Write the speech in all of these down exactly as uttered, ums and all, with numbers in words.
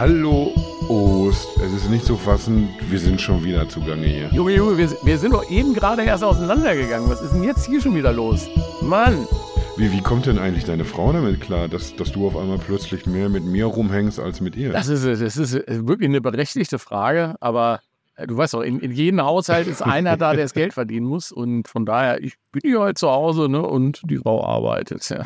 Hallo Ost, es ist nicht zu fassen, wir sind schon wieder zugange hier. Junge, Junge, wir, wir sind doch eben gerade erst auseinandergegangen. Was ist denn jetzt hier schon wieder los? Mann! Wie, wie kommt denn eigentlich deine Frau damit klar, dass, dass du auf einmal plötzlich mehr mit mir rumhängst als mit ihr? Das ist, das ist wirklich eine berechtigte Frage, aber du weißt doch, in, in jedem Haushalt ist einer da, der das Geld verdienen muss und von daher, ich bin hier halt zu Hause, ne, und die Frau arbeitet, ja.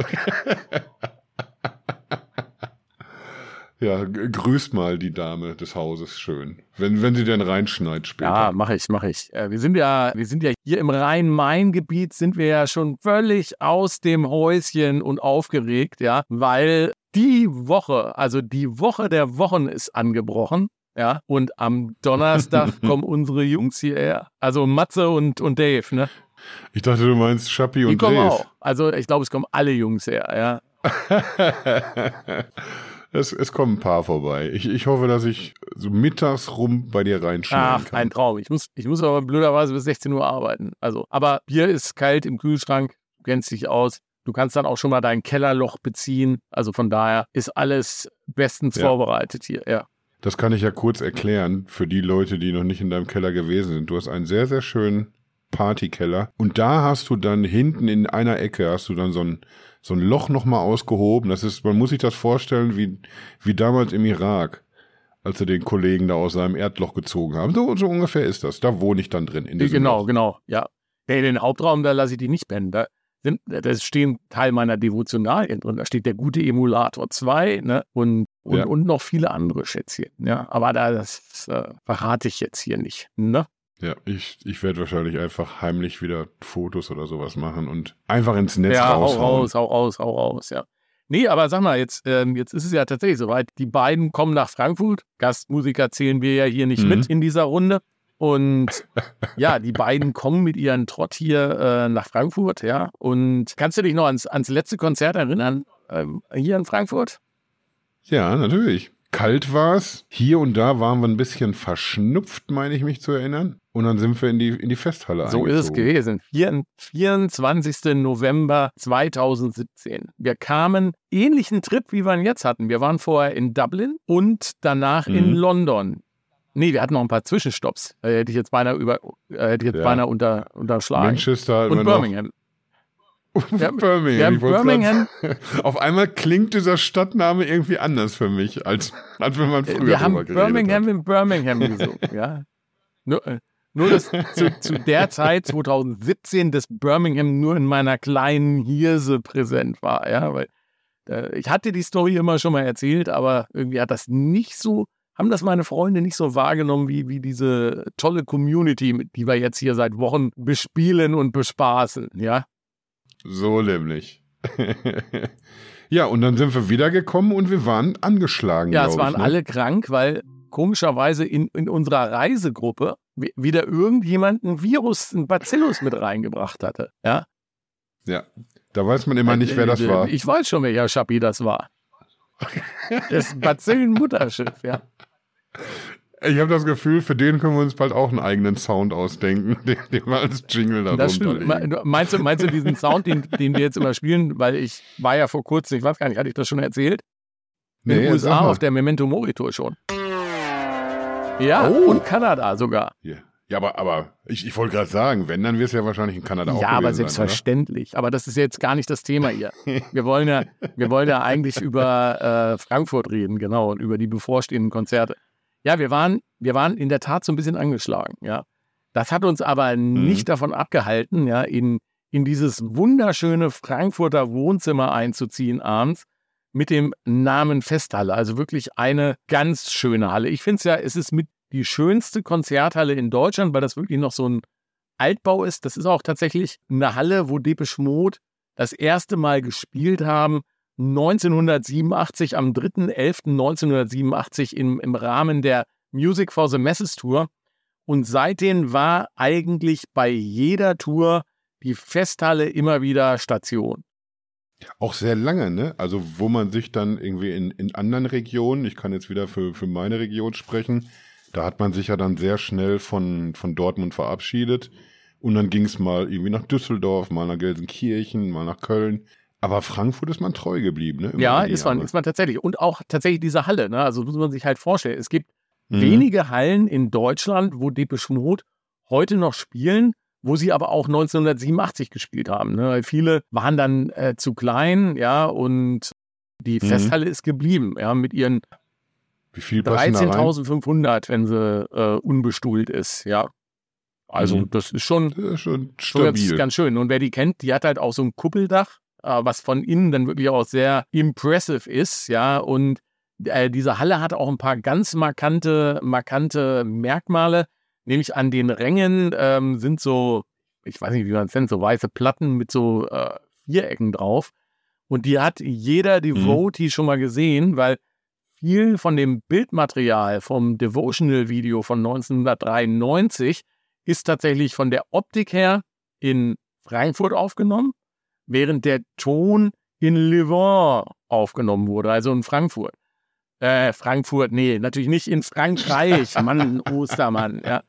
Ja, grüßt mal die Dame des Hauses schön, wenn, wenn sie denn reinschneit später. Ja, mach ich, mach ich. Wir sind ja, wir sind ja hier im Rhein-Main-Gebiet, sind wir ja schon völlig aus dem Häuschen und aufgeregt, ja, weil die Woche, also die Woche der Wochen ist angebrochen, ja, und am Donnerstag kommen unsere Jungs hierher, also Matze und, und Dave, ne? Ich dachte, du meinst Schappi und Dave. Die kommen Dave. Auch, also ich glaube, es kommen alle Jungs her, ja. Es, es kommen ein paar vorbei. Ich, ich hoffe, dass ich so mittags rum bei dir reinschneiden Ach, kann. Ach, ein Traum. Ich muss, ich muss aber blöderweise bis sechzehn Uhr arbeiten. Also, aber Bier ist kalt im Kühlschrank, du kennst dich aus. Du kannst dann auch schon mal dein Kellerloch beziehen. Also von daher ist alles bestens ja. vorbereitet hier, ja. Das kann ich ja kurz erklären für die Leute, die noch nicht in deinem Keller gewesen sind. Du hast einen sehr, sehr schönen Partykeller. Und da hast du dann hinten in einer Ecke hast du dann so ein, so ein Loch nochmal ausgehoben. Das ist, man muss sich das vorstellen, wie, wie damals im Irak, als sie den Kollegen da aus seinem Erdloch gezogen haben. So, so ungefähr ist das. Da wohne ich dann drin. In diesem genau, Loch. Genau, ja. Nee, den Hauptraum, da lasse ich die nicht pennen. Da, sind, da stehen Teil meiner Devotionalien drin. Da steht der gute Emulator zwei, ne? Und, und, ja. und noch viele andere Schätzchen. Ja? Aber da, das äh, verrate ich jetzt hier nicht, ne? Ja, ich, ich werde wahrscheinlich einfach heimlich wieder Fotos oder sowas machen und einfach ins Netz ja, raushauen. Ja, hau raus, hau raus, hau raus, ja. Nee, aber sag mal, jetzt, ähm, jetzt ist es ja tatsächlich soweit. Die beiden kommen nach Frankfurt. Gastmusiker zählen wir ja hier nicht mhm. mit in dieser Runde. Und ja, die beiden kommen mit ihren Trott hier äh, nach Frankfurt, ja. Und kannst du dich noch ans, ans letzte Konzert erinnern, ähm, hier in Frankfurt? Ja, natürlich. Kalt war es. Hier und da waren wir ein bisschen verschnupft, meine ich mich zu erinnern. Und dann sind wir in die, in die Festhalle eingezogen. So ist es gewesen. vierundzwanzigster November zweitausendsiebzehn. Wir kamen ähnlichen Trip, wie wir ihn jetzt hatten. Wir waren vorher in Dublin und danach mhm. in London. Nee, wir hatten noch ein paar Zwischenstopps. Da hätte ich jetzt beinahe, über, hätte ich jetzt ja. beinahe unter, unterschlagen. Manchester und Birmingham. Ja, Birmingham. Birmingham. Auf einmal klingt dieser Stadtname irgendwie anders für mich, als, als wenn man früher drüber geredet hat. Wir haben Birmingham in Birmingham gesungen, ja. Nur, nur das zu, zu der Zeit, zweitausendsiebzehn, dass Birmingham nur in meiner kleinen Hirse präsent war. Ja, weil äh, ich hatte die Story immer schon mal erzählt, aber irgendwie hat das nicht so, haben das meine Freunde nicht so wahrgenommen, wie, wie diese tolle Community, die wir jetzt hier seit Wochen bespielen und bespaßen. Ja? So nämlich. Ja, und dann sind wir wiedergekommen und wir waren angeschlagen. Ja, es waren ich, ne? alle krank, weil komischerweise in, in unserer Reisegruppe wieder irgendjemand ein Virus, ein Bacillus mit reingebracht hatte. Ja, ja, da weiß man immer nicht, wer das war. Ich weiß schon, welcher Schappi das war. Das Bazillen-Mutterschiff, ja. Ich habe das Gefühl, für den können wir uns bald auch einen eigenen Sound ausdenken, den, den wir als Jingle da das stimmt. Meinst du, meinst du diesen Sound, den, den wir jetzt immer spielen? Weil ich war ja vor kurzem, ich weiß gar nicht, hatte ich das schon erzählt? In den nee, U S A auf der Memento Mori-Tour schon. Ja, oh. Und Kanada sogar. Yeah. Ja, aber, aber ich, ich wollte gerade sagen, wenn, dann wird es ja wahrscheinlich in Kanada ja, auch gewesen sein. Ja, aber selbstverständlich. Sein, aber das ist jetzt gar nicht das Thema hier. Wir wollen ja, wir wollen ja eigentlich über äh, Frankfurt reden, genau, und über die bevorstehenden Konzerte. Ja, wir waren, wir waren in der Tat so ein bisschen angeschlagen, ja. Das hat uns aber mhm. nicht davon abgehalten, ja, in, in dieses wunderschöne Frankfurter Wohnzimmer einzuziehen abends. Mit dem Namen Festhalle, also wirklich eine ganz schöne Halle. Ich finde es ja, es ist mit die schönste Konzerthalle in Deutschland, weil das wirklich noch so ein Altbau ist. Das ist auch tatsächlich eine Halle, wo Depeche Mode das erste Mal gespielt haben, neunzehnhundertsiebenundachtzig, am dritter elfter neunzehnhundertsiebenundachtzig im, im Rahmen der Music for the Masses Tour. Und seitdem war eigentlich bei jeder Tour die Festhalle immer wieder Station. Auch sehr lange, ne? Also wo man sich dann irgendwie in, in anderen Regionen, ich kann jetzt wieder für, für meine Region sprechen, da hat man sich ja dann sehr schnell von, von Dortmund verabschiedet und dann ging es mal irgendwie nach Düsseldorf, mal nach Gelsenkirchen, mal nach Köln. Aber Frankfurt ist man treu geblieben, ne? Immer ja, ist man, ist man tatsächlich. Und auch tatsächlich diese Halle, ne? Also muss man sich halt vorstellen, es gibt mhm. wenige Hallen in Deutschland, wo Depeche Mode heute noch spielen, wo sie aber auch neunzehnhundertsiebenundachtzig gespielt haben, ne? Viele waren dann äh, zu klein, ja, und die mhm. Festhalle ist geblieben, ja, mit ihren dreizehntausendfünfhundert, wenn sie äh, unbestuhlt ist, ja. Also mhm. das ist schon, das ist schon stabil. Schon ganz schön. Und wer die kennt, die hat halt auch so ein Kuppeldach, was von innen dann wirklich auch sehr impressive ist, ja, und äh, diese Halle hat auch ein paar ganz markante, markante Merkmale, nämlich an den Rängen ähm, sind so, ich weiß nicht, wie man es nennt, so weiße Platten mit so äh, Vierecken drauf, und die hat jeder Devotee mhm. schon mal gesehen, weil viel von dem Bildmaterial vom Devotional-Video von neunzehnhundertdreiundneunzig ist tatsächlich von der Optik her in Frankfurt aufgenommen, während der Ton in Livorno aufgenommen wurde, also in Frankfurt. Äh, Frankfurt, nee, natürlich nicht in Frankreich, Mann, Ostermann. Ja.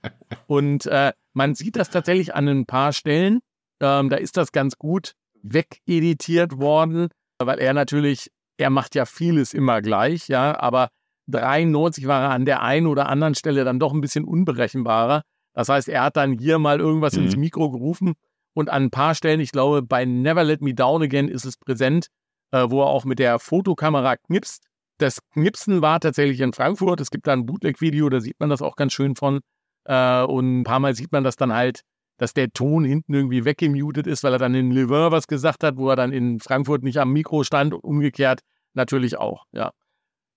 Und äh, man sieht das tatsächlich an ein paar Stellen, ähm, da ist das ganz gut wegeditiert worden, weil er natürlich, er macht ja vieles immer gleich, ja, aber dreiundneunzig war er an der einen oder anderen Stelle dann doch ein bisschen unberechenbarer. Das heißt, er hat dann hier mal irgendwas mhm. ins Mikro gerufen. Und an ein paar Stellen, ich glaube, bei Never Let Me Down Again ist es präsent, äh, wo er auch mit der Fotokamera knipst. Das Knipsen war tatsächlich in Frankfurt. Es gibt da ein Bootleg-Video, da sieht man das auch ganz schön von. Äh, und ein paar Mal sieht man das dann halt, dass der Ton hinten irgendwie weggemutet ist, weil er dann in Livorno was gesagt hat, wo er dann in Frankfurt nicht am Mikro stand. Und umgekehrt natürlich auch, ja.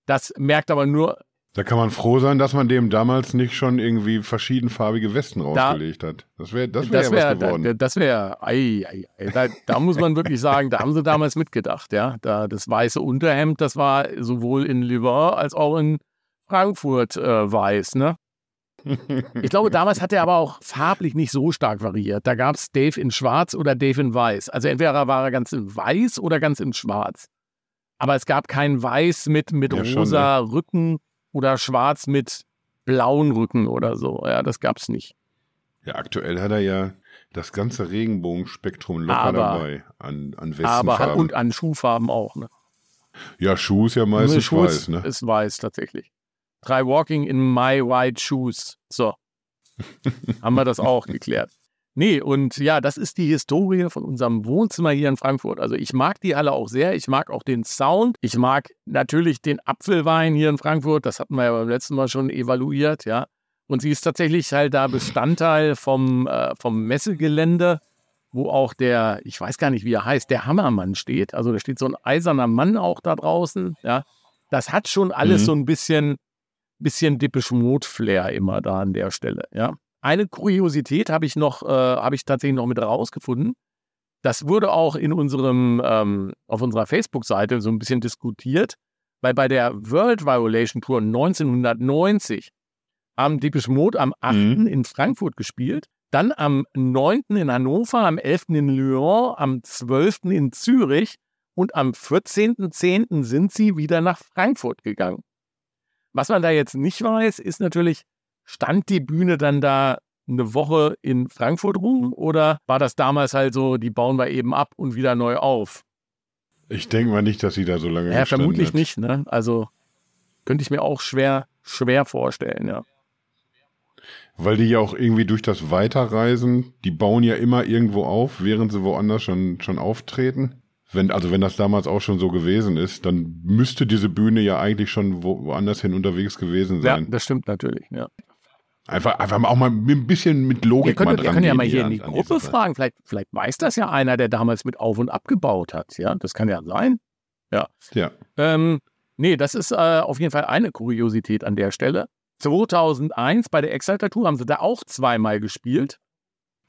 Das merkt aber nur... Da kann man froh sein, dass man dem damals nicht schon irgendwie verschiedenfarbige Westen rausgelegt da, hat. Das wäre das wär das wär, ja was geworden. Da, das wäre, ei, ei, ei, da, da muss man wirklich sagen, da haben sie damals mitgedacht. Ja, da, das weiße Unterhemd, das war sowohl in Livorno als auch in Frankfurt äh, weiß. Ne? Ich glaube, damals hat er aber auch farblich nicht so stark variiert. Da gab es Dave in Schwarz oder Dave in Weiß. Also entweder war er ganz in Weiß oder ganz in Schwarz. Aber es gab kein Weiß mit, mit ja, rosa schon, ne? Rücken. Oder schwarz mit blauen Rücken oder so. Ja, das gab's nicht. Ja, aktuell hat er ja das ganze Regenbogenspektrum locker aber, dabei. An, an Westenfarben. Und an Schuhfarben auch, ne? Ja, Schuh ist ja meistens Schuh weiß, ne? Ist weiß, tatsächlich. Try walking in my white shoes. So. Haben wir das auch geklärt. Nee, und ja, das ist die Historie von unserem Wohnzimmer hier in Frankfurt. Also ich mag die Halle auch sehr, ich mag auch den Sound, ich mag natürlich den Apfelwein hier in Frankfurt, das hatten wir ja beim letzten Mal schon evaluiert, ja. Und sie ist tatsächlich halt da Bestandteil vom, äh, vom Messegelände, wo auch der, ich weiß gar nicht, wie er heißt, der Hammermann steht. Also da steht so ein eiserner Mann auch da draußen, ja. Das hat schon alles mhm. so ein bisschen, bisschen Depeche Mode-Flair immer da an der Stelle, ja. Eine Kuriosität habe ich noch, äh, habe ich tatsächlich noch mit rausgefunden. Das wurde auch in unserem, ähm, auf unserer Facebook-Seite so ein bisschen diskutiert, weil bei der World Violation Tour neunzehnhundertneunzig haben Depeche Mode am achten Mhm. in Frankfurt gespielt, dann am neunten in Hannover, am elften in Lyon, am zwölften in Zürich und am vierzehnten zehnten sind sie wieder nach Frankfurt gegangen. Was man da jetzt nicht weiß, ist natürlich, stand die Bühne dann da eine Woche in Frankfurt rum oder war das damals halt so, die bauen wir eben ab und wieder neu auf? Ich denke mal nicht, dass sie da so lange ja, gestanden vermutlich hat. Nicht, ne? Also könnte ich mir auch schwer, schwer vorstellen, ja. Weil die ja auch irgendwie durch das Weiterreisen, die bauen ja immer irgendwo auf, während sie woanders schon, schon auftreten. Wenn, also wenn das damals auch schon so gewesen ist, dann müsste diese Bühne ja eigentlich schon wo, woanders hin unterwegs gewesen sein. Ja, das stimmt natürlich, ja. Einfach, einfach auch mal ein bisschen mit Logik könnt, mal dran. Wir können ja mal hier in die Gruppe fragen. Vielleicht, vielleicht weiß das ja einer, der damals mit auf- und abgebaut hat. Ja, das kann ja sein. Ja. ja. Ähm, nee, das ist äh, auf jeden Fall eine Kuriosität an der Stelle. zweitausendeins bei der Exciter-Tour haben sie da auch zweimal gespielt.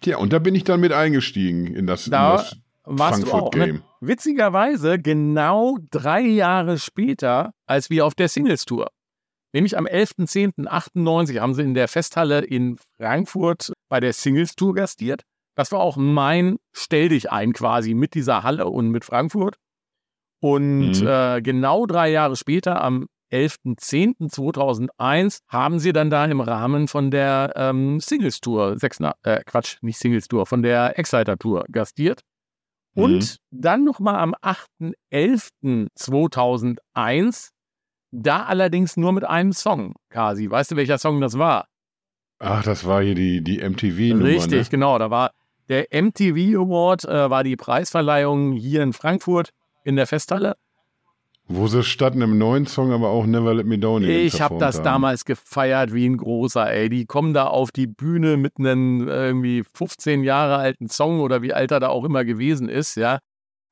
Tja, und da bin ich dann mit eingestiegen in das, da in das Frankfurt-Game. Ne? Witzigerweise genau drei Jahre später, als wir auf der Singles-Tour. Nämlich am elften zehnten achtundneunzig haben sie in der Festhalle in Frankfurt bei der Singles-Tour gastiert. Das war auch mein Stell-Dich-Ein quasi mit dieser Halle und mit Frankfurt. Und mhm. äh, genau drei Jahre später, am elften zehnten zweitausendeins, haben sie dann da im Rahmen von der ähm, Singles-Tour, sechs, äh, Quatsch, nicht Singles-Tour, von der Exciter-Tour gastiert. Und mhm. dann nochmal am achter elfter zweitausendeins, da allerdings nur mit einem Song, Kasi. Weißt du, welcher Song das war? Ach, das war hier die, die M T V-Nummer. Richtig, ne? Genau. Da war der M T V-Award, äh, war die Preisverleihung hier in Frankfurt in der Festhalle. Wo sie statt einem neuen Song aber auch Never Let Me Down. Ich habe das haben. damals gefeiert wie ein großer, ey. Die kommen da auf die Bühne mit einem irgendwie fünfzehn Jahre alten Song oder wie alt er da auch immer gewesen ist, ja.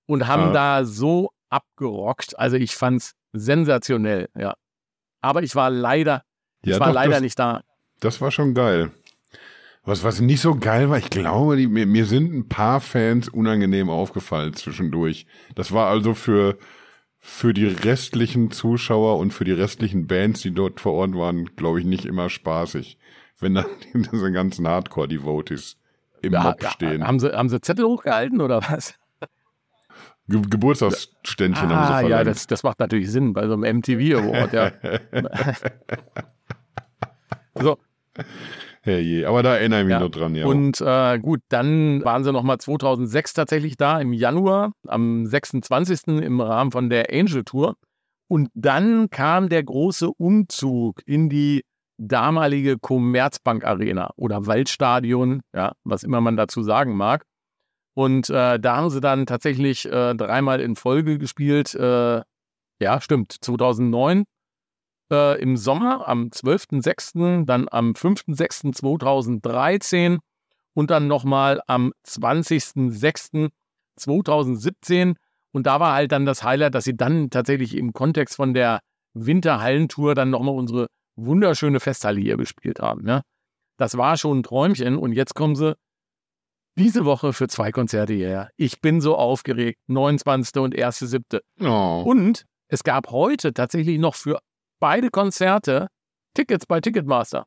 Und haben ah. da so abgerockt. Also ich fand's sensationell, ja. Aber ich war leider, ja, ich war doch, leider das, nicht da. Das war schon geil. Was, was nicht so geil war, ich glaube, die, mir, mir sind ein paar Fans unangenehm aufgefallen zwischendurch. Das war also für... für die restlichen Zuschauer und für die restlichen Bands, die dort vor Ort waren, glaube ich, nicht immer spaßig, wenn dann diese ganzen Hardcore-Devotees im ja, Mob stehen. Ja, haben sie, haben sie Zettel hochgehalten oder was? Ge- Geburtstagsständchen ah, haben sie verlangt. Ja, das, das macht natürlich Sinn bei so einem M T V-Award, ja. So. Herrje, aber da erinnere ich mich ja. noch dran, ja. Und äh, gut, dann waren sie nochmal zweitausendsechs tatsächlich da, im Januar, am sechsundzwanzigsten im Rahmen von der Angel-Tour. Und dann kam der große Umzug in die damalige Commerzbank-Arena oder Waldstadion, ja, was immer man dazu sagen mag. Und äh, da haben sie dann tatsächlich äh, dreimal in Folge gespielt. Äh, ja, stimmt, zweitausendneun. Äh, im Sommer am zwölfter sechster, dann am fünfter sechster zweitausenddreizehn und dann nochmal am zwanzigster sechster zweitausendsiebzehn. Und da war halt dann das Highlight, dass sie dann tatsächlich im Kontext von der Winterhallentour dann nochmal unsere wunderschöne Festhalle hier bespielt haben. Ne? Das war schon ein Träumchen und jetzt kommen sie diese Woche für zwei Konzerte hierher. Ich bin so aufgeregt, neunundzwanzigster und erster siebter Oh. Und es gab heute tatsächlich noch für beide Konzerte, Tickets bei Ticketmaster.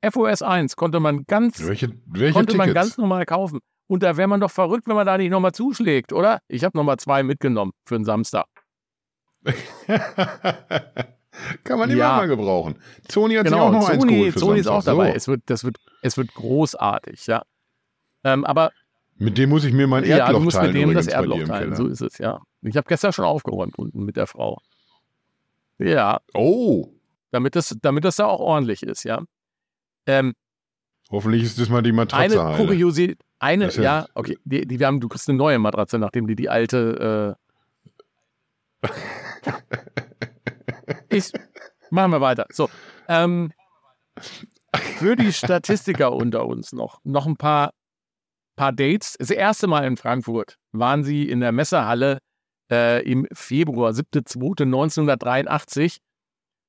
F O S eins konnte man ganz welche, welche konnte man Tickets? ganz normal kaufen. Und da wäre man doch verrückt, wenn man da nicht nochmal zuschlägt, oder? Ich habe nochmal zwei mitgenommen für den Samstag. Kann man immer ja. mal gebrauchen. Sony hat genau, sich auch noch Sony, eins geholt für Sony Samstag. Ist auch dabei. So. Es, wird, das wird, es wird großartig, ja. Ähm, aber mit dem muss ich mir mein Erdloch teilen. Ja, du musst mit dem das Erdloch teilen. So ist es, ja. Ich habe gestern schon aufgeräumt unten mit der Frau. Ja. Oh. Damit das, damit das da auch ordentlich ist, ja. Ähm, Hoffentlich ist das mal die Matratze. Eine Kuriosität, eine, ja, ja, okay. Die, die, wir haben, du kriegst eine neue Matratze, nachdem die die alte. Äh, ich, machen wir weiter. So. Ähm, für die Statistiker unter uns noch, noch ein paar, paar Dates. Das erste Mal in Frankfurt waren sie in der Messehalle. Äh, im Februar, siebter zweiter neunzehnhundertdreiundachtzig,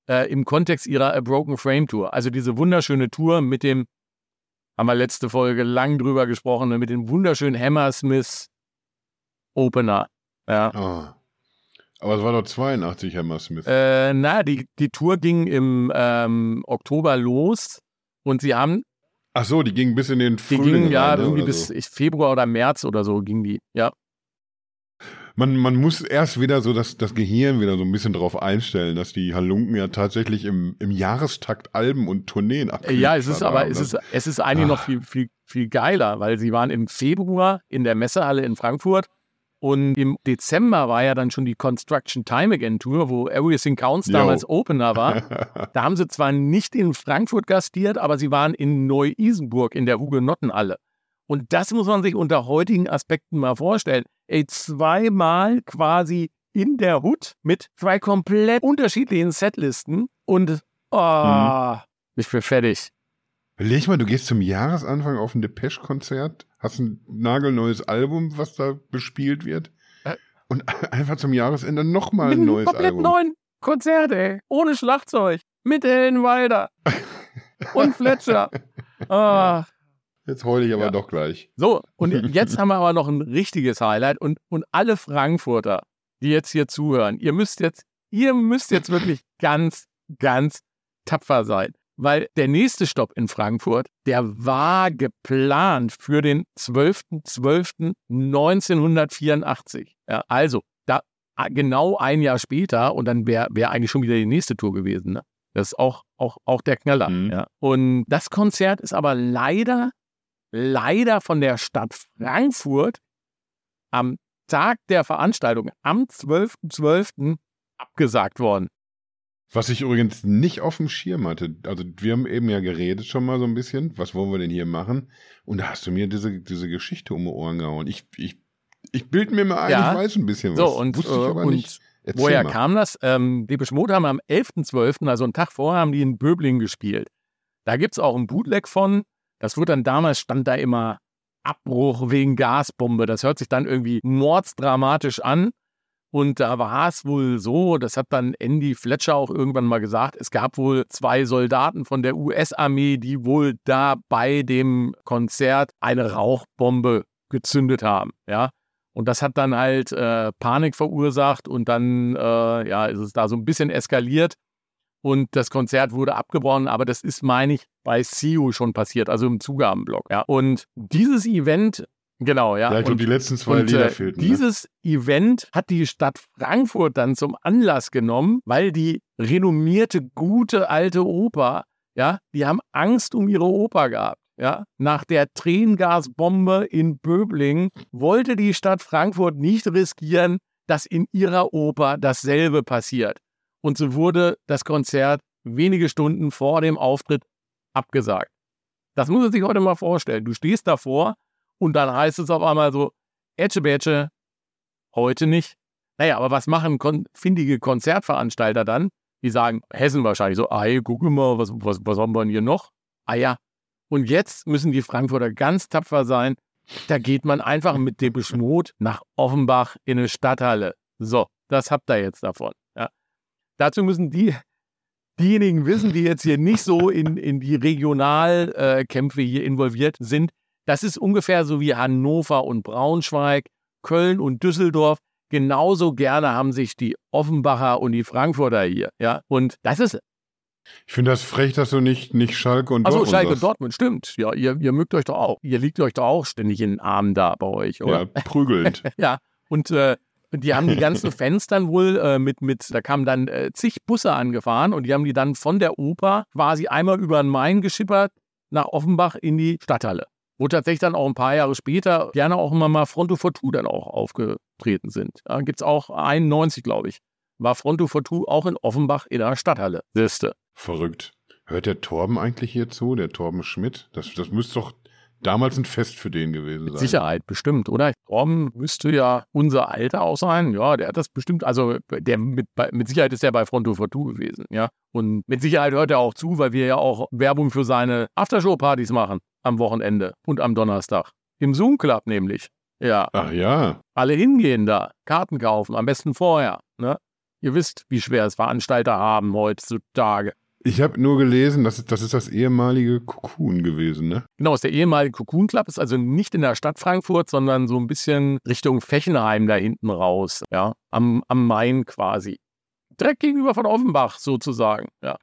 äh, im Kontext ihrer A Broken Frame Tour. Also diese wunderschöne Tour mit dem, haben wir letzte Folge lang drüber gesprochen, mit dem wunderschönen Hammersmith Opener. Ja. Oh. Aber es war doch zweiundachtzig Hammersmith. Äh, na, die, die Tour ging im ähm, Oktober los und sie haben... Ach so, die ging bis in den Frühling. Die ging ja rein, irgendwie bis so. Februar oder März oder so ging die, ja. Man, man muss erst wieder so das, das Gehirn wieder so ein bisschen drauf einstellen, dass die Halunken ja tatsächlich im, im Jahrestakt Alben und Tourneen abgeliefert haben. Ja, es ist aber es ist, es ist eigentlich Ach. noch viel, viel, viel geiler, weil sie waren im Februar in der Messehalle in Frankfurt und im Dezember war ja dann schon die Construction Time Again Tour, wo Everything Counts damals Yo. Opener war. Da haben sie zwar nicht in Frankfurt gastiert, aber sie waren in Neu-Isenburg in der Hugenottenhalle. Und das muss man sich unter heutigen Aspekten mal vorstellen. Ey, zweimal quasi in der Hood mit zwei komplett unterschiedlichen Setlisten und oh, mhm. ich bin fertig. Überleg mal, du gehst zum Jahresanfang auf ein Depeche-Konzert, hast ein nagelneues Album, was da bespielt wird äh? und einfach zum Jahresende nochmal ein neues komplett Album. Komplett neuen Konzert, ey, ohne Schlagzeug, mit Ellen Wilder und Fletcher. Oh. Ja. Jetzt heule ich aber ja. doch gleich. So, und jetzt haben wir aber noch ein richtiges Highlight. Und, und alle Frankfurter, die jetzt hier zuhören, ihr müsst jetzt, ihr müsst jetzt wirklich ganz, ganz tapfer sein. Weil der nächste Stopp in Frankfurt, der war geplant für den zwölfter zwölfter neunzehnhundertvierundachtzig. Ja, also, da genau ein Jahr später und dann wäre wär eigentlich schon wieder die nächste Tour gewesen. Ne? Das ist auch, auch, auch der Knaller. Mhm. Ja. Und das Konzert ist aber leider... Leider von der Stadt Frankfurt am Tag der Veranstaltung, am zwölften zwölften abgesagt worden. Was ich übrigens nicht auf dem Schirm hatte, also wir haben eben ja geredet schon mal so ein bisschen, was wollen wir denn hier machen? Und da hast du mir diese, diese Geschichte um die Ohren gehauen. Ich, ich, ich bilde mir mal ein, ja. Ich weiß ein bisschen was. So, und, wusste ich aber und nicht. Erzähl woher mal. Kam das? Ähm, Depeche Mode haben am elften zwölften, also einen Tag vorher, haben die in Böblingen gespielt. Da gibt es auch ein Bootleg von, das wurde dann damals, stand da immer Abbruch wegen Gasbombe. Das hört sich dann irgendwie mordsdramatisch an. Und da war es wohl so, das hat dann Andy Fletcher auch irgendwann mal gesagt, es gab wohl zwei Soldaten von der U S-Armee, die wohl da bei dem Konzert eine Rauchbombe gezündet haben. Ja? Und das hat dann halt äh, Panik verursacht und dann äh, ja, ist es da so ein bisschen eskaliert und das Konzert wurde abgebrochen. Aber das ist, meine ich, bei C E O schon passiert, also im Zugabenblock. Ja? Und dieses Event... Genau, ja. Vielleicht und, um die letzten zwei und, Lieder äh, fehlten. Dieses ne? Event hat die Stadt Frankfurt dann zum Anlass genommen, weil die renommierte, gute, alte Oper, ja, die haben Angst um ihre Oper gehabt. Ja. Nach der Tränengasbombe in Böblingen wollte die Stadt Frankfurt nicht riskieren, dass in ihrer Oper dasselbe passiert. Und so wurde das Konzert wenige Stunden vor dem Auftritt abgesagt. Das muss man sich heute mal vorstellen. Du stehst davor, und dann heißt es auf einmal so, Ätschebätsche, heute nicht. Naja, aber was machen kon- findige Konzertveranstalter dann? Die sagen, Hessen wahrscheinlich so, ey, guck mal, was, was, was haben wir denn hier noch? Ah ja, und jetzt müssen die Frankfurter ganz tapfer sein. Da geht man einfach mit Depeche Mode nach Offenbach in eine Stadthalle. So, das habt ihr jetzt davon. Ja. Dazu müssen die... diejenigen wissen, die jetzt hier nicht so in, in die Regionalkämpfe äh, hier involviert sind, das ist ungefähr so wie Hannover und Braunschweig, Köln und Düsseldorf. Genauso gerne haben sich die Offenbacher und die Frankfurter hier. Ja? Und das ist... Ich finde das frech, dass du nicht, nicht Schalke und Ach Dortmund so, Schalke sagst. Und Dortmund, stimmt. Ja, ihr, ihr mögt euch doch auch. Ihr liegt euch doch auch ständig in den Armen da bei euch, oder? Ja, prügelnd. Ja, und äh, die haben die ganzen Fans dann wohl äh, mit, mit... Da kamen dann äh, zig Busse angefahren und die haben die dann von der Oper quasi einmal über den Main geschippert nach Offenbach in die Stadthalle. Wo tatsächlich dann auch ein paar Jahre später gerne auch immer mal Frontofortou dann auch aufgetreten sind. Da gibt es auch einundneunzig, glaube ich, war Frontofortou auch in Offenbach in der Stadthalle. Siehste. Verrückt. Hört der Torben eigentlich hier zu, der Torben Schmidt? Das, das müsste doch damals ein Fest für den gewesen sein. Mit Sicherheit, bestimmt, oder? Torben müsste ja unser Alter auch sein. Ja, der hat das bestimmt, also der mit, mit Sicherheit ist er bei Frontofortou gewesen, ja. Und mit Sicherheit hört er auch zu, weil wir ja auch Werbung für seine Aftershow-Partys machen. Am Wochenende und am Donnerstag. Im Zoom-Club nämlich. Ja. Ach ja. Alle hingehen da, Karten kaufen, am besten vorher. Ne? Ihr wisst, wie schwer es Veranstalter haben heutzutage. Ich habe nur gelesen, das ist, das ist das ehemalige Cocoon gewesen, ne? Genau, ist der ehemalige Cocoon Club, ist also nicht in der Stadt Frankfurt, sondern so ein bisschen Richtung Fechenheim da hinten raus. Ja, am, am Main quasi. Direkt gegenüber von Offenbach sozusagen. Ja.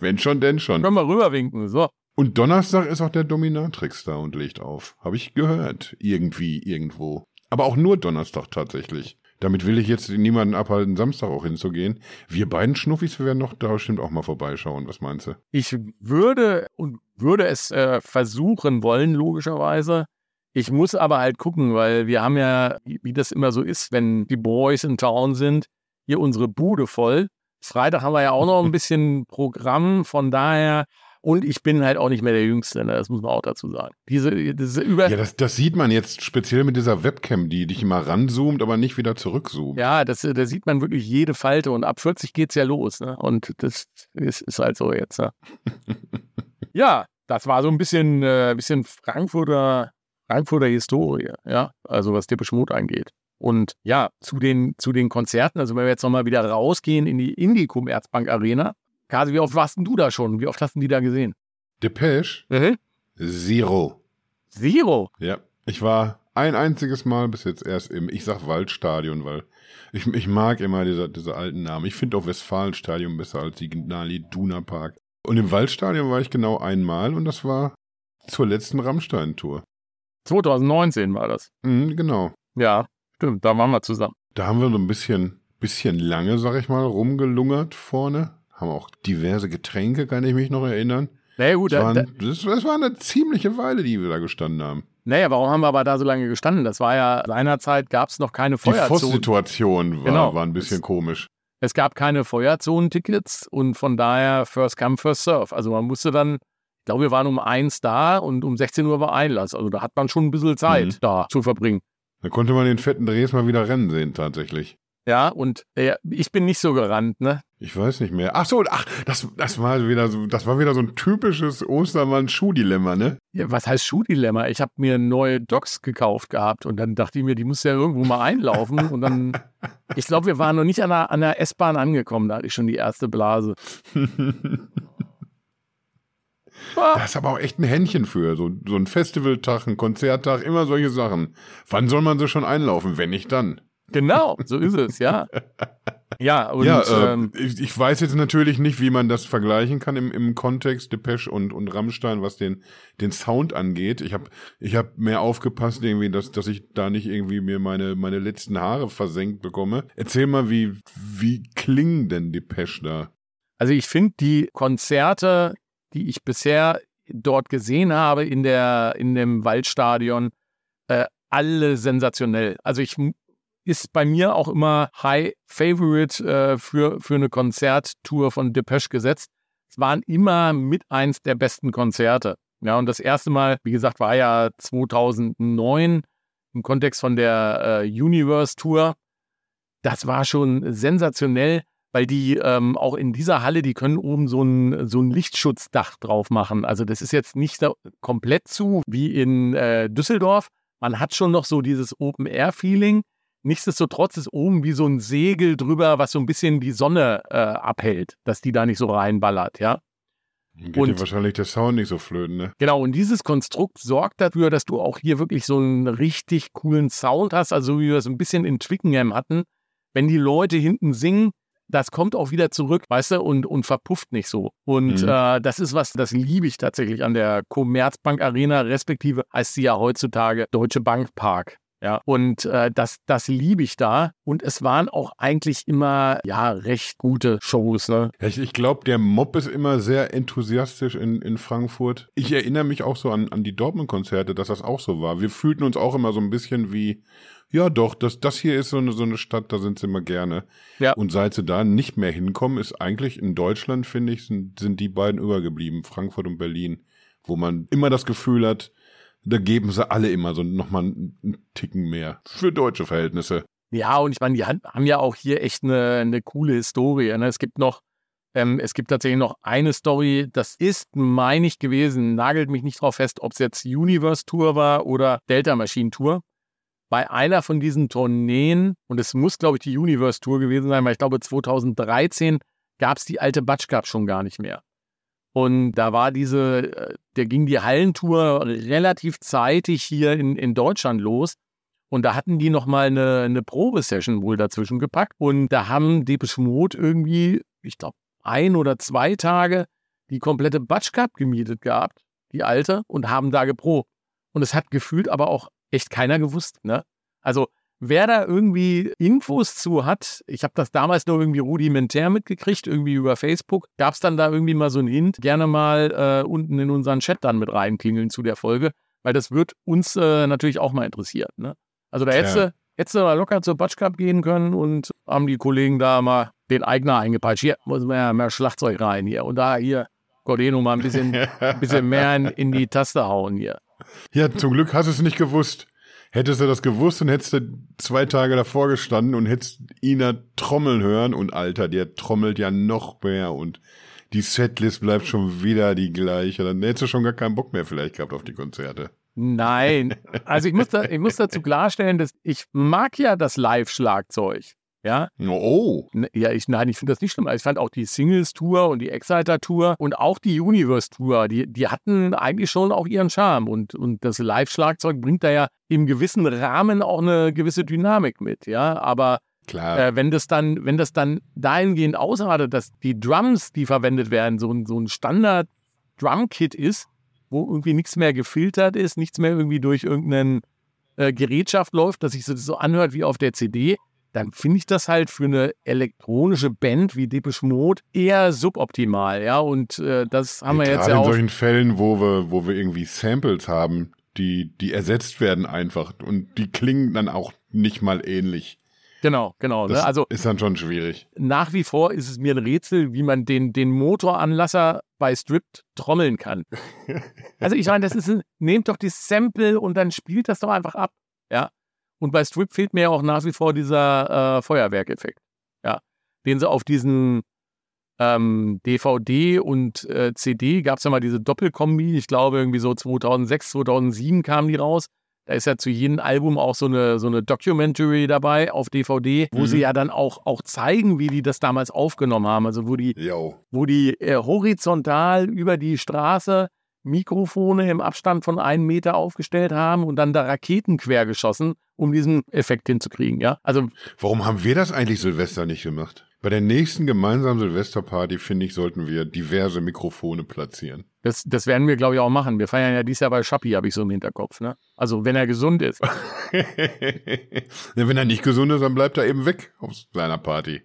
Wenn schon, denn schon. Können wir rüberwinken, so. Und Donnerstag ist auch der Dominatrix da und legt auf. Habe ich gehört. Irgendwie, irgendwo. Aber auch nur Donnerstag tatsächlich. Damit will ich jetzt niemanden abhalten, Samstag auch hinzugehen. Wir beiden Schnuffis, wir werden doch da bestimmt auch mal vorbeischauen. Was meinst du? Ich würde und würde es äh, versuchen wollen, logischerweise. Ich muss aber halt gucken, weil wir haben ja, wie das immer so ist, wenn die Boys in Town sind, hier unsere Bude voll. Freitag haben wir ja auch noch ein bisschen Programm, von daher... Und ich bin halt auch nicht mehr der Jüngste, ne? Das muss man auch dazu sagen. Diese, diese über ja, das, das sieht man jetzt speziell mit dieser Webcam, die dich immer ranzoomt, aber nicht wieder zurückzoomt. Ja, das, da sieht man wirklich jede Falte und ab vierzig geht's ja los. Ne? Und das ist, ist halt so jetzt. Ne? Ja, das war so ein bisschen, äh, bisschen Frankfurter, Frankfurter Historie, ja, also was Depeche Mode angeht. Und ja, zu den, zu den Konzerten, also wenn wir jetzt nochmal wieder rausgehen in die Indie-Commerzbank Arena, Kasi, wie oft warst denn du da schon? Wie oft hast du die da gesehen? Depeche? Mhm. Zero. Zero? Ja. Ich war ein einziges Mal bis jetzt erst im, ich sag Waldstadion, weil ich, ich mag immer diese, diese alten Namen. Ich finde auch Westfalenstadion besser als die Gnali-Duna Park. Und im Waldstadion war ich genau einmal und das war zur letzten Rammstein-Tour. zwanzig neunzehn war das. Mhm, genau. Ja, stimmt, da waren wir zusammen. Da haben wir so ein bisschen, bisschen lange, sag ich mal, rumgelungert vorne. Haben auch diverse Getränke, kann ich mich noch erinnern. Na ja, gut, das, waren, da, das, das war eine ziemliche Weile, die wir da gestanden haben. Naja, warum haben wir aber da so lange gestanden? Das war ja, seinerzeit gab es noch keine Feuerzonen. Die Voss-Situation war, genau. war ein bisschen es, komisch. Es gab keine Feuerzonentickets und von daher First Come, First Serve. Also man musste dann, ich glaube, wir waren um eins da und um sechzehn Uhr war Einlass. Also da hat man schon ein bisschen Zeit mhm. da zu verbringen. Da konnte man den fetten Dres mal wieder rennen sehen tatsächlich. Ja, und äh, ich bin nicht so gerannt, ne? Ich weiß nicht mehr. Ach so, ach, das, das, war, wieder so, das war wieder so ein typisches Ostermann-Schuh-Dilemma, ne? Ja, was heißt Schuh-Dilemma? Ich habe mir neue Docs gekauft gehabt und dann dachte ich mir, die muss ja irgendwo mal einlaufen. Und dann, ich glaube, wir waren noch nicht an der, an der S-Bahn angekommen, da hatte ich schon die erste Blase. Da ist aber auch echt ein Händchen für. So, so ein Festivaltag, ein Konzerttag, immer solche Sachen. Wann soll man so schon einlaufen? Wenn nicht dann. Genau, so ist es, ja. Ja, und ja, äh, ähm, ich, ich weiß jetzt natürlich nicht, wie man das vergleichen kann im, im Kontext Depeche und, und Rammstein, was den, den Sound angeht. Ich habe ich hab mehr aufgepasst, irgendwie, dass, dass ich da nicht irgendwie mir meine, meine letzten Haare versenkt bekomme. Erzähl mal, wie, wie klingen denn Depeche da? Also ich finde die Konzerte, die ich bisher dort gesehen habe in, der, in dem Waldstadion, äh, alle sensationell. Also ich... ist bei mir auch immer High Favorite äh, für, für eine Konzerttour von Depeche gesetzt. Es waren immer mit eins der besten Konzerte. Ja, und das erste Mal, wie gesagt, war ja zweitausendneun im Kontext von der äh, Universe-Tour. Das war schon sensationell, weil die ähm, auch in dieser Halle, die können oben so ein, so ein Lichtschutzdach drauf machen. Also das ist jetzt nicht da komplett zu wie in äh, Düsseldorf. Man hat schon noch so dieses Open-Air-Feeling. Nichtsdestotrotz ist oben wie so ein Segel drüber, was so ein bisschen die Sonne äh, abhält, dass die da nicht so reinballert, ja. Dann geht dir wahrscheinlich der Sound nicht so flöten, ne? Genau, und dieses Konstrukt sorgt dafür, dass du auch hier wirklich so einen richtig coolen Sound hast, also wie wir es ein bisschen in Twickenham hatten. Wenn die Leute hinten singen, das kommt auch wieder zurück, weißt du, und, und verpufft nicht so. Und mhm. äh, das ist was, das liebe ich tatsächlich an der Commerzbank Arena, respektive heißt sie ja heutzutage Deutsche Bank Park. Ja, und äh, das, das liebe ich da. Und es waren auch eigentlich immer, ja, recht gute Shows. Ne? Ich, ich glaube, der Mob ist immer sehr enthusiastisch in, in Frankfurt. Ich erinnere mich auch so an, an die Dortmund-Konzerte, dass das auch so war. Wir fühlten uns auch immer so ein bisschen wie, ja doch, das, das hier ist so eine, so eine Stadt, da sind sie immer gerne. Ja. Und seit sie da nicht mehr hinkommen, ist eigentlich in Deutschland, finde ich, sind, sind die beiden übergeblieben, Frankfurt und Berlin, wo man immer das Gefühl hat, da geben sie alle immer so nochmal einen Ticken mehr für deutsche Verhältnisse. Ja, und ich meine, die haben ja auch hier echt eine, eine coole Historie. Ne? Es gibt noch, ähm, es gibt tatsächlich noch eine Story, das ist, meine ich, gewesen, nagelt mich nicht drauf fest, ob es jetzt Universe-Tour war oder Delta-Maschinen-Tour. Bei einer von diesen Tourneen, und es muss, glaube ich, die Universe-Tour gewesen sein, weil ich glaube, zweitausenddreizehn gab es die alte Batschkap schon gar nicht mehr. Und da war diese, der ging die Hallentour relativ zeitig hier in, in Deutschland los. Und da hatten die nochmal eine, eine Probesession wohl dazwischen gepackt. Und da haben Depeche Mode irgendwie, ich glaube, ein oder zwei Tage die komplette Batschkap gemietet gehabt, die alte, und haben da geprobt. Und es hat gefühlt aber auch echt keiner gewusst, ne? Also wer da irgendwie Infos zu hat, ich habe das damals nur irgendwie rudimentär mitgekriegt, irgendwie über Facebook, gab es dann da irgendwie mal so einen Hint, gerne mal äh, unten in unseren Chat dann mit reinklingeln zu der Folge, weil das wird uns äh, natürlich auch mal interessiert. Ne? Also da hättest du ja. mal locker zur Batschkap gehen können und haben die Kollegen da mal den Eigner eingepeitscht. Hier muss man ja mehr Schlagzeug rein hier und da hier, Cordeno, mal ein bisschen, ein bisschen mehr in, in die Taste hauen hier. Ja, zum Glück hast du es nicht gewusst. Hättest du das gewusst und hättest du zwei Tage davor gestanden und hättest Ina trommeln hören und Alter, der trommelt ja noch mehr und die Setlist bleibt schon wieder die gleiche. Dann hättest du schon gar keinen Bock mehr vielleicht gehabt auf die Konzerte. Nein, also ich muss, da, ich muss dazu klarstellen, dass ich mag ja das Live-Schlagzeug. Ja? Oh. Ja, ich, nein, ich finde das nicht schlimm. Ich fand auch die Singles-Tour und die Exciter-Tour und auch die Universe-Tour, die, die hatten eigentlich schon auch ihren Charme. Und, und das Live-Schlagzeug bringt da ja im gewissen Rahmen auch eine gewisse Dynamik mit. Ja, aber Klar. Äh, wenn, das dann, wenn das dann dahingehend ausartet, dass die Drums, die verwendet werden, so ein, so ein Standard-Drum-Kit ist, wo irgendwie nichts mehr gefiltert ist, nichts mehr irgendwie durch irgendeine äh, Gerätschaft läuft, dass sich das so anhört wie auf der C D, dann finde ich das halt für eine elektronische Band wie Depeche Mode eher suboptimal, ja, und äh, das haben ja, wir jetzt ja auch... Gerade in solchen Fällen, wo wir, wo wir irgendwie Samples haben, die, die ersetzt werden einfach und die klingen dann auch nicht mal ähnlich. Genau, genau. Das ne? also, ist dann schon schwierig. Nach wie vor ist es mir ein Rätsel, wie man den, den Motoranlasser bei Stripped trommeln kann. Also ich meine, das ist ein, nehmt doch die Sample und dann spielt das doch einfach ab. Ja. Und bei Stripped fehlt mir ja auch nach wie vor dieser äh, Feuerwerkeffekt. Ja. Den sie auf diesen ähm, D V D und äh, C D, gab es ja mal diese Doppelkombi, ich glaube irgendwie so zweitausendsechs, zweitausendsieben kamen die raus. Da ist ja zu jedem Album auch so eine, so eine Documentary dabei auf D V D, wo mhm. sie ja dann auch, auch zeigen, wie die das damals aufgenommen haben. Also wo die, wo die äh, horizontal über die Straße Mikrofone im Abstand von einem Meter aufgestellt haben und dann da Raketen quer geschossen, um diesen Effekt hinzukriegen. Ja? Also, warum haben wir das eigentlich Silvester nicht gemacht? Bei der nächsten gemeinsamen Silvesterparty, finde ich, sollten wir diverse Mikrofone platzieren. Das, das werden wir, glaube ich, auch machen. Wir feiern ja dieses Jahr bei Schappi, habe ich so im Hinterkopf. Ne? Also, wenn er gesund ist. Wenn er nicht gesund ist, dann bleibt er eben weg auf seiner Party.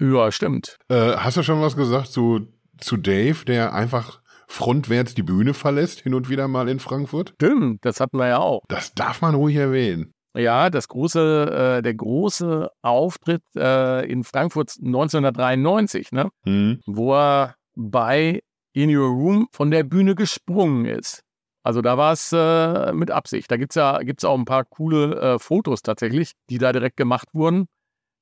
Ja, stimmt. Äh, hast du schon was gesagt zu, zu Dave, der einfach frontwärts die Bühne verlässt, hin und wieder mal in Frankfurt? Stimmt, das hatten wir ja auch. Das darf man ruhig erwähnen. Ja, das große, äh, der große Auftritt äh, in Frankfurt neunzehnhundertdreiundneunzig, ne? Mhm. Wo er bei In Your Room von der Bühne gesprungen ist. Also da war es äh, mit Absicht. Da gibt es ja gibt's auch ein paar coole äh, Fotos tatsächlich, die da direkt gemacht wurden.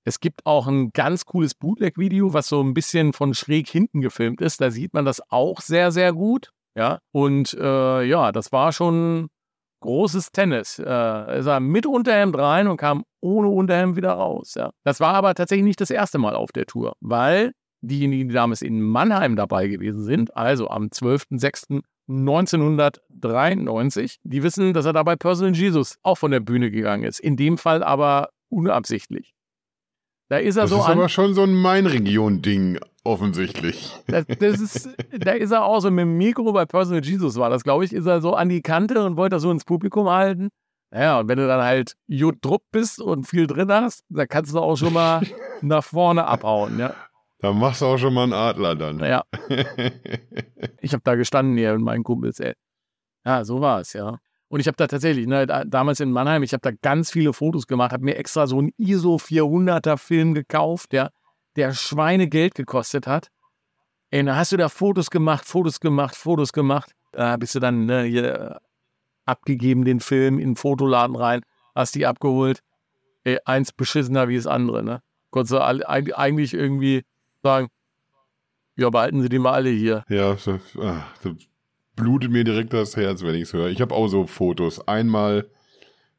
Es gibt auch ein ganz cooles Bootleg-Video, was so ein bisschen von schräg hinten gefilmt ist. Da sieht man das auch sehr, sehr gut. Ja? Und äh, ja, das war schon großes Tennis. Äh, ist er mit Unterhemd rein und kam ohne Unterhemd wieder raus. Ja. Das war aber tatsächlich nicht das erste Mal auf der Tour, weil diejenigen, die damals in Mannheim dabei gewesen sind, also am zwölften sechsten neunzehnhundertdreiundneunzig, die wissen, dass er dabei Personal Jesus auch von der Bühne gegangen ist. In dem Fall aber unabsichtlich. Da ist er das so ist an, aber schon so ein Main-Region-Ding, offensichtlich. Das, das ist, da ist er auch so mit dem Mikro, bei Personal Jesus war das, glaube ich, ist er so an die Kante und wollte das so ins Publikum halten. Naja, und wenn du dann halt jodrupp bist und viel drin hast, dann kannst du auch schon mal nach vorne abhauen. Ja. Dann machst du auch schon mal einen Adler dann. Ja. Ich habe da gestanden hier mit meinen Kumpels, ey. Ja, so war es, ja. Und ich habe da tatsächlich, ne, da, damals in Mannheim, ich habe da ganz viele Fotos gemacht, habe mir extra so einen I S O vierhunderter Film gekauft, ja, der Schweinegeld gekostet hat. Ey, da hast du da Fotos gemacht, Fotos gemacht, Fotos gemacht. Da bist du dann ne, hier, abgegeben den Film in den Fotoladen rein, hast die abgeholt. Ey, eins beschissener wie das andere, ne? Konntest du eigentlich irgendwie sagen, ja, behalten Sie die mal alle hier. Ja, so, ach, so. Blutet mir direkt das Herz, wenn ich es höre. Ich habe auch so Fotos. Einmal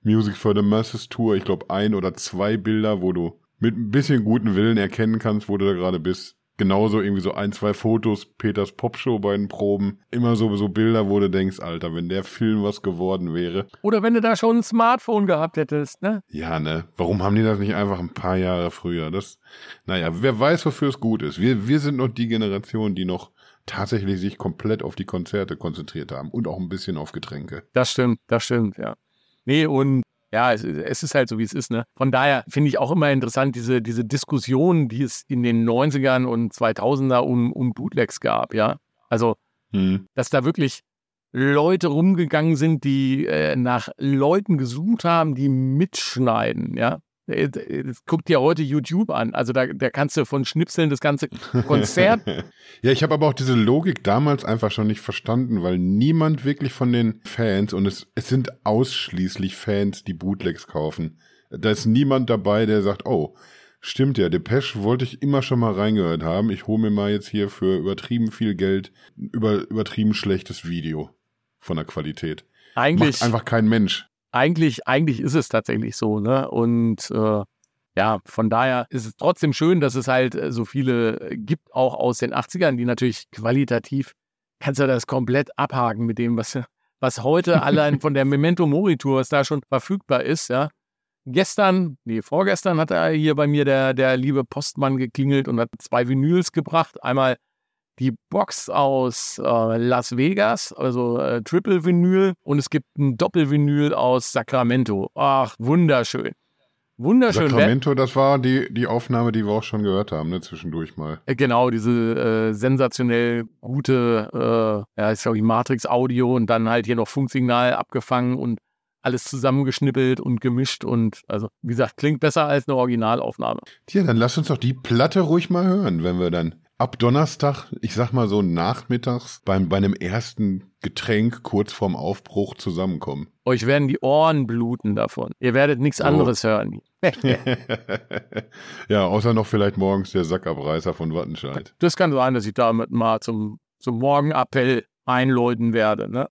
Music for the Masses Tour. Ich glaube, ein oder zwei Bilder, wo du mit ein bisschen guten Willen erkennen kannst, wo du da gerade bist. Genauso irgendwie so ein, zwei Fotos. Peters Popshow bei den Proben. Immer so, so Bilder, wo du denkst, Alter, wenn der Film was geworden wäre. Oder wenn du da schon ein Smartphone gehabt hättest, ne? Ja, ne? Warum haben die das nicht einfach ein paar Jahre früher? Das, naja, wer weiß, wofür es gut ist. Wir, wir sind noch die Generation, die noch tatsächlich sich komplett auf die Konzerte konzentriert haben und auch ein bisschen auf Getränke. Das stimmt, das stimmt, ja. Nee, und ja, es, es ist halt so, wie es ist, ne? Von daher finde ich auch immer interessant, diese, diese Diskussion, die es in den neunzigern und zweitausender um, um Bootlegs gab, ja. Also, hm. dass da wirklich Leute rumgegangen sind, die äh, nach Leuten gesucht haben, die mitschneiden, ja. Guck dir heute YouTube an. Also da, da kannst du von Schnipseln das ganze Konzert. Ja, ich habe aber auch diese Logik damals einfach schon nicht verstanden, weil niemand wirklich von den Fans, und es, es sind ausschließlich Fans, die Bootlegs kaufen. Da ist niemand dabei, der sagt, oh, stimmt ja, Depeche wollte ich immer schon mal reingehört haben. Ich hole mir mal jetzt hier für übertrieben viel Geld über, übertrieben schlechtes Video von der Qualität. Eigentlich macht einfach kein Mensch. Eigentlich, eigentlich ist es tatsächlich so, ne? Und äh, ja, von daher ist es trotzdem schön, dass es halt so viele gibt, auch aus den achtzigern, die natürlich qualitativ, kannst du das komplett abhaken mit dem, was, was heute allein von der Memento Mori-Tour, was da schon verfügbar ist, ja. Gestern, nee, vorgestern hat er hier bei mir der, der liebe Postmann geklingelt und hat zwei Vinyls gebracht. Einmal die Box aus äh, Las Vegas, also äh, Triple Vinyl, und es gibt ein Doppelvinyl aus Sacramento. Ach, wunderschön. Wunderschön. Sacramento, das war die, die Aufnahme, die wir auch schon gehört haben, ne, zwischendurch mal. Genau, diese äh, sensationell gute, äh, ja, ich glaube, Matrix-Audio und dann halt hier noch Funksignal abgefangen und alles zusammengeschnippelt und gemischt und, also, wie gesagt, klingt besser als eine Originalaufnahme. Tja, dann lass uns doch die Platte ruhig mal hören, wenn wir dann ab Donnerstag, ich sag mal so nachmittags, beim, bei einem ersten Getränk kurz vorm Aufbruch zusammenkommen. Euch werden die Ohren bluten davon. Ihr werdet nichts anderes oh. hören. Ja, außer noch vielleicht morgens der Sackabreißer von Wattenscheid. Das kann sein, dass ich damit mal zum, zum Morgenappell einläuten werde, ne?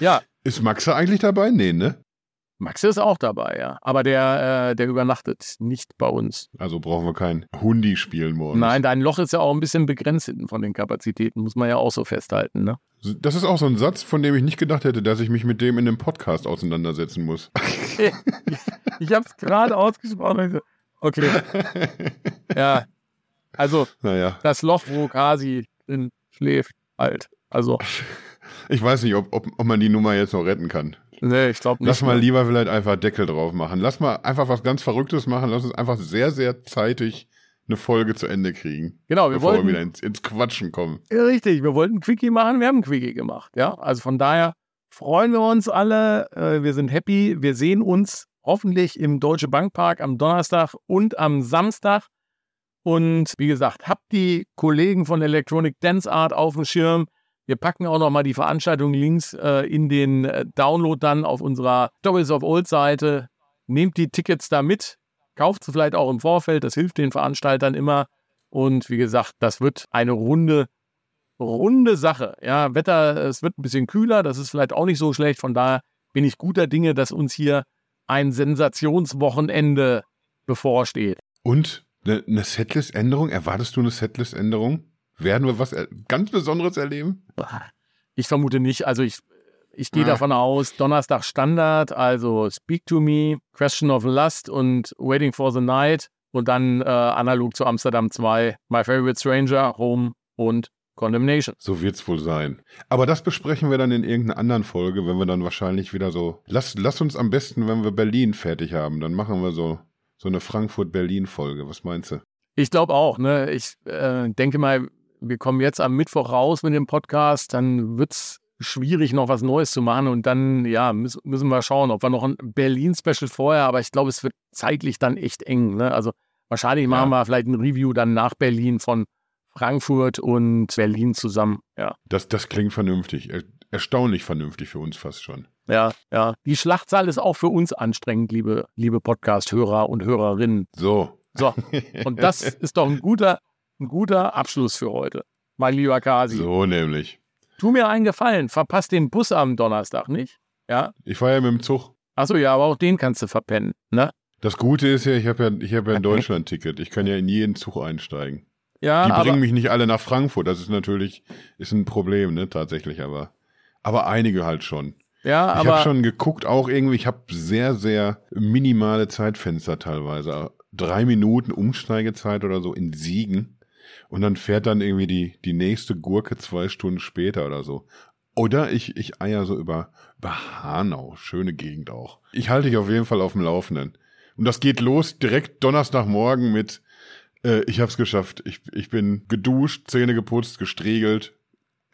Ja. Ist Maxe eigentlich dabei? Nee, ne? Maxe ist auch dabei, ja. Aber der, äh, der übernachtet nicht bei uns. Also brauchen wir kein Hundi spielen morgen. Nein, dein Loch ist ja auch ein bisschen begrenzt hinten von den Kapazitäten, muss man ja auch so festhalten, ne? Das ist auch so ein Satz, von dem ich nicht gedacht hätte, dass ich mich mit dem in einem Podcast auseinandersetzen muss. Ich habe es gerade ausgesprochen. Okay. Ja. Also, naja. Das Loch, wo Kasi drin schläft, halt. Also. Ich weiß nicht, ob, ob, ob man die Nummer jetzt noch retten kann. Nee, ich glaube nicht. Lass mal lieber vielleicht einfach Deckel drauf machen. Lass mal einfach was ganz Verrücktes machen. Lass uns einfach sehr, sehr zeitig eine Folge zu Ende kriegen. Genau, wir bevor wollten... wir wieder ins, ins Quatschen kommen. Richtig, wir wollten ein Quickie machen, wir haben ein Quickie gemacht. Ja, also von daher freuen wir uns alle. Wir sind happy. Wir sehen uns hoffentlich im Deutsche Bank Park am Donnerstag und am Samstag. Und wie gesagt, habt die Kollegen von Electronic Dance Art auf dem Schirm. Wir packen auch nochmal die Veranstaltung links äh, in den äh, Download dann auf unserer Stories of Old Seite. Nehmt die Tickets da mit, kauft sie vielleicht auch im Vorfeld, das hilft den Veranstaltern immer. Und wie gesagt, das wird eine runde, runde Sache. Ja, Wetter, es wird ein bisschen kühler, das ist vielleicht auch nicht so schlecht. Von daher bin ich guter Dinge, dass uns hier ein Sensationswochenende bevorsteht. Und eine, eine Setlist-Änderung? Erwartest du eine Setlist-Änderung? Werden wir was ganz Besonderes erleben? Ich vermute nicht. Also ich, ich gehe ah. davon aus, Donnerstag Standard, also Speak to Me, Question of Lust und Waiting for the Night und dann äh, analog zu Amsterdam zwei, My Favorite Stranger, Home und Condemnation. So wird's wohl sein. Aber das besprechen wir dann in irgendeiner anderen Folge, wenn wir dann wahrscheinlich wieder so... Lass, lass uns am besten, wenn wir Berlin fertig haben, dann machen wir so, so eine Frankfurt-Berlin-Folge. Was meinst du? Ich glaube auch. Ne? Ich äh, denke mal... Wir kommen jetzt am Mittwoch raus mit dem Podcast, dann wird es schwierig, noch was Neues zu machen und dann ja, müssen, müssen wir schauen, ob wir noch ein Berlin-Special vorher, aber ich glaube, es wird zeitlich dann echt eng. Ne? Also wahrscheinlich machen ja. wir vielleicht ein Review dann nach Berlin von Frankfurt und Berlin zusammen. Ja. Das, das klingt vernünftig, er, erstaunlich vernünftig für uns fast schon. Ja, ja. Die Schlachtzahl ist auch für uns anstrengend, liebe, liebe Podcast-Hörer und Hörerinnen. So. So, und das ist doch ein guter... Ein guter Abschluss für heute, mein lieber Kasi. So nämlich. Tu mir einen Gefallen, verpass den Bus am Donnerstag nicht, ja? Ich fahre ja mit dem Zug. Achso, ja, aber auch den kannst du verpennen, ne? Das Gute ist ja, ich habe ja, ich hab ja ein Deutschland-Ticket, ich kann ja in jeden Zug einsteigen. Ja, die bringen mich nicht alle nach Frankfurt, das ist natürlich, ist ein Problem, ne, tatsächlich, aber, aber einige halt schon. Ja, ich habe schon geguckt, auch irgendwie, ich habe sehr, sehr minimale Zeitfenster teilweise, drei Minuten Umsteigezeit oder so in Siegen. Und dann fährt dann irgendwie die, die nächste Gurke zwei Stunden später oder so. Oder ich, ich eier so über, über Hanau. Schöne Gegend auch. Ich halte dich auf jeden Fall auf dem Laufenden. Und das geht los direkt Donnerstagmorgen mit, äh, ich hab's geschafft. Ich, ich bin geduscht, Zähne geputzt, gestriegelt.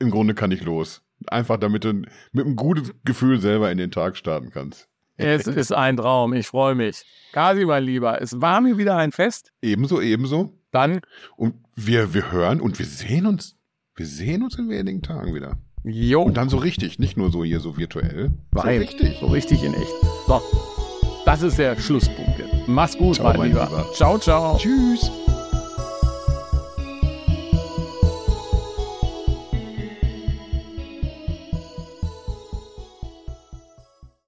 Im Grunde kann ich los. Einfach damit du mit einem guten Gefühl selber in den Tag starten kannst. Es ist ein Traum. Ich freue mich. Kasi, mein Lieber, es war mir wieder ein Fest. Ebenso, ebenso. Dann. Und wir, wir hören und wir sehen uns. Wir sehen uns in wenigen Tagen wieder. Jo. Und dann so richtig, nicht nur so hier so virtuell. Weil, so richtig. So richtig in echt. So, das ist der Schlusspunkt. Mach's gut, ciao, mein Lieber. Lieber. Ciao, ciao. Tschüss.